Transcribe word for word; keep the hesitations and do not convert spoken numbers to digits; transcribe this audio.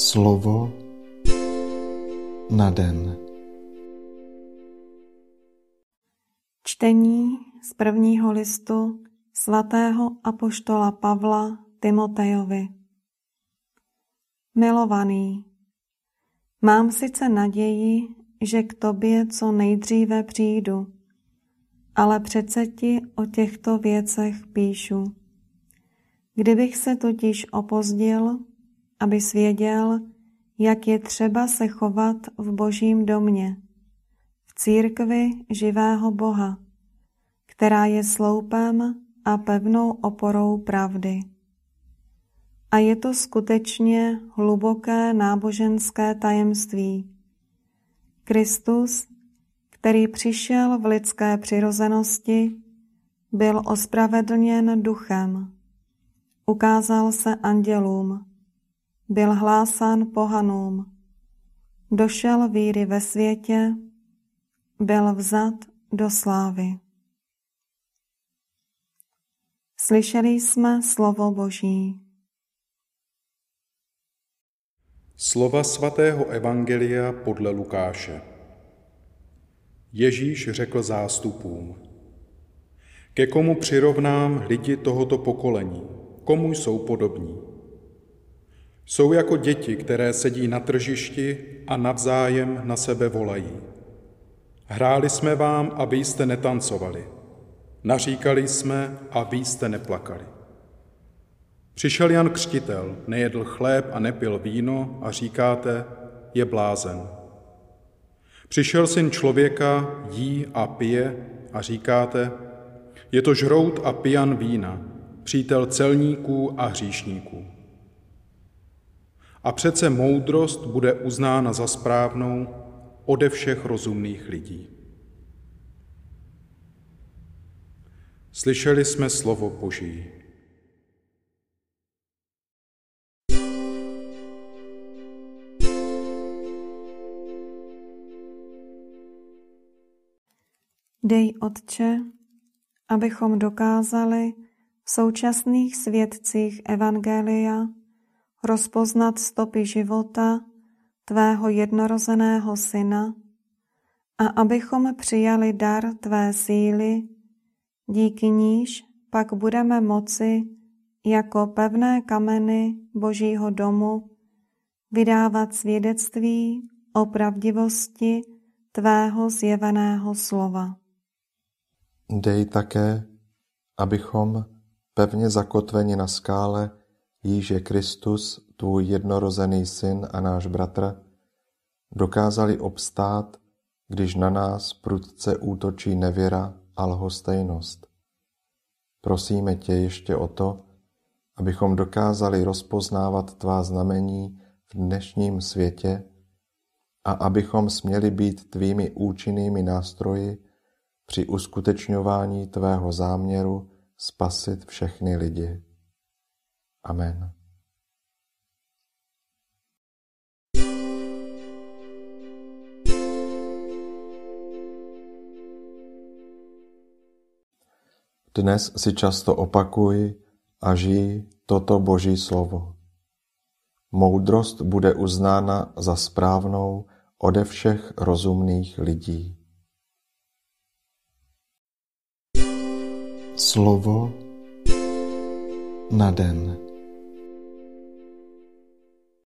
Slovo na den. Čtení z prvního listu svatého apoštola Pavla Timotejovi. Milovaný, mám sice naději, že k tobě co nejdříve přijdu, ale přece ti o těchto věcech píšu. Kdybych se totiž opozdil, abys věděl, jak je třeba se chovat v Božím domě, v církvi živého Boha, která je sloupem a pevnou oporou pravdy. A je to skutečně hluboké náboženské tajemství. Kristus, který přišel v lidské přirozenosti, byl ospravedlněn duchem. Ukázal se andělům. Byl hlásán pohanům, došel víry ve světě, byl vzat do slávy. Slyšeli jsme slovo Boží. Slova svatého evangelia podle Lukáše. Ježíš řekl zástupům: Ke komu přirovnám lidi tohoto pokolení? Komu jsou podobní? Jsou jako děti, které sedí na tržišti a navzájem na sebe volají. Hráli jsme vám, a vy jste netancovali. Naříkali jsme, a vy jste neplakali. Přišel Jan Křtitel, nejedl chléb a nepil víno a říkáte, je blázen. Přišel syn člověka, jí a pije a říkáte, je to žrout a pijan vína, přítel celníků a hříšníků. A přece moudrost bude uznána za správnou ode všech rozumných lidí. Slyšeli jsme slovo Boží. Dej, Otče, abychom dokázali v současných svědcích evangelia rozpoznat stopy života tvého jednorozeného syna a abychom přijali dar tvé síly, díky níž pak budeme moci jako pevné kameny Božího domu vydávat svědectví o pravdivosti tvého zjeveného slova. Dej také, abychom pevně zakotveni na skále, jíž je Kristus, tvůj jednorozený syn a náš bratr, dokázali obstát, když na nás prudce útočí nevěra a lhostejnost. Prosíme tě ještě o to, abychom dokázali rozpoznávat tvá znamení v dnešním světě a abychom směli být tvými účinnými nástroji při uskutečňování tvého záměru spasit všechny lidi. Amen. Dnes si často opakuj a žij toto Boží slovo. Moudrost bude uznána za správnou ode všech rozumných lidí. Slovo na den.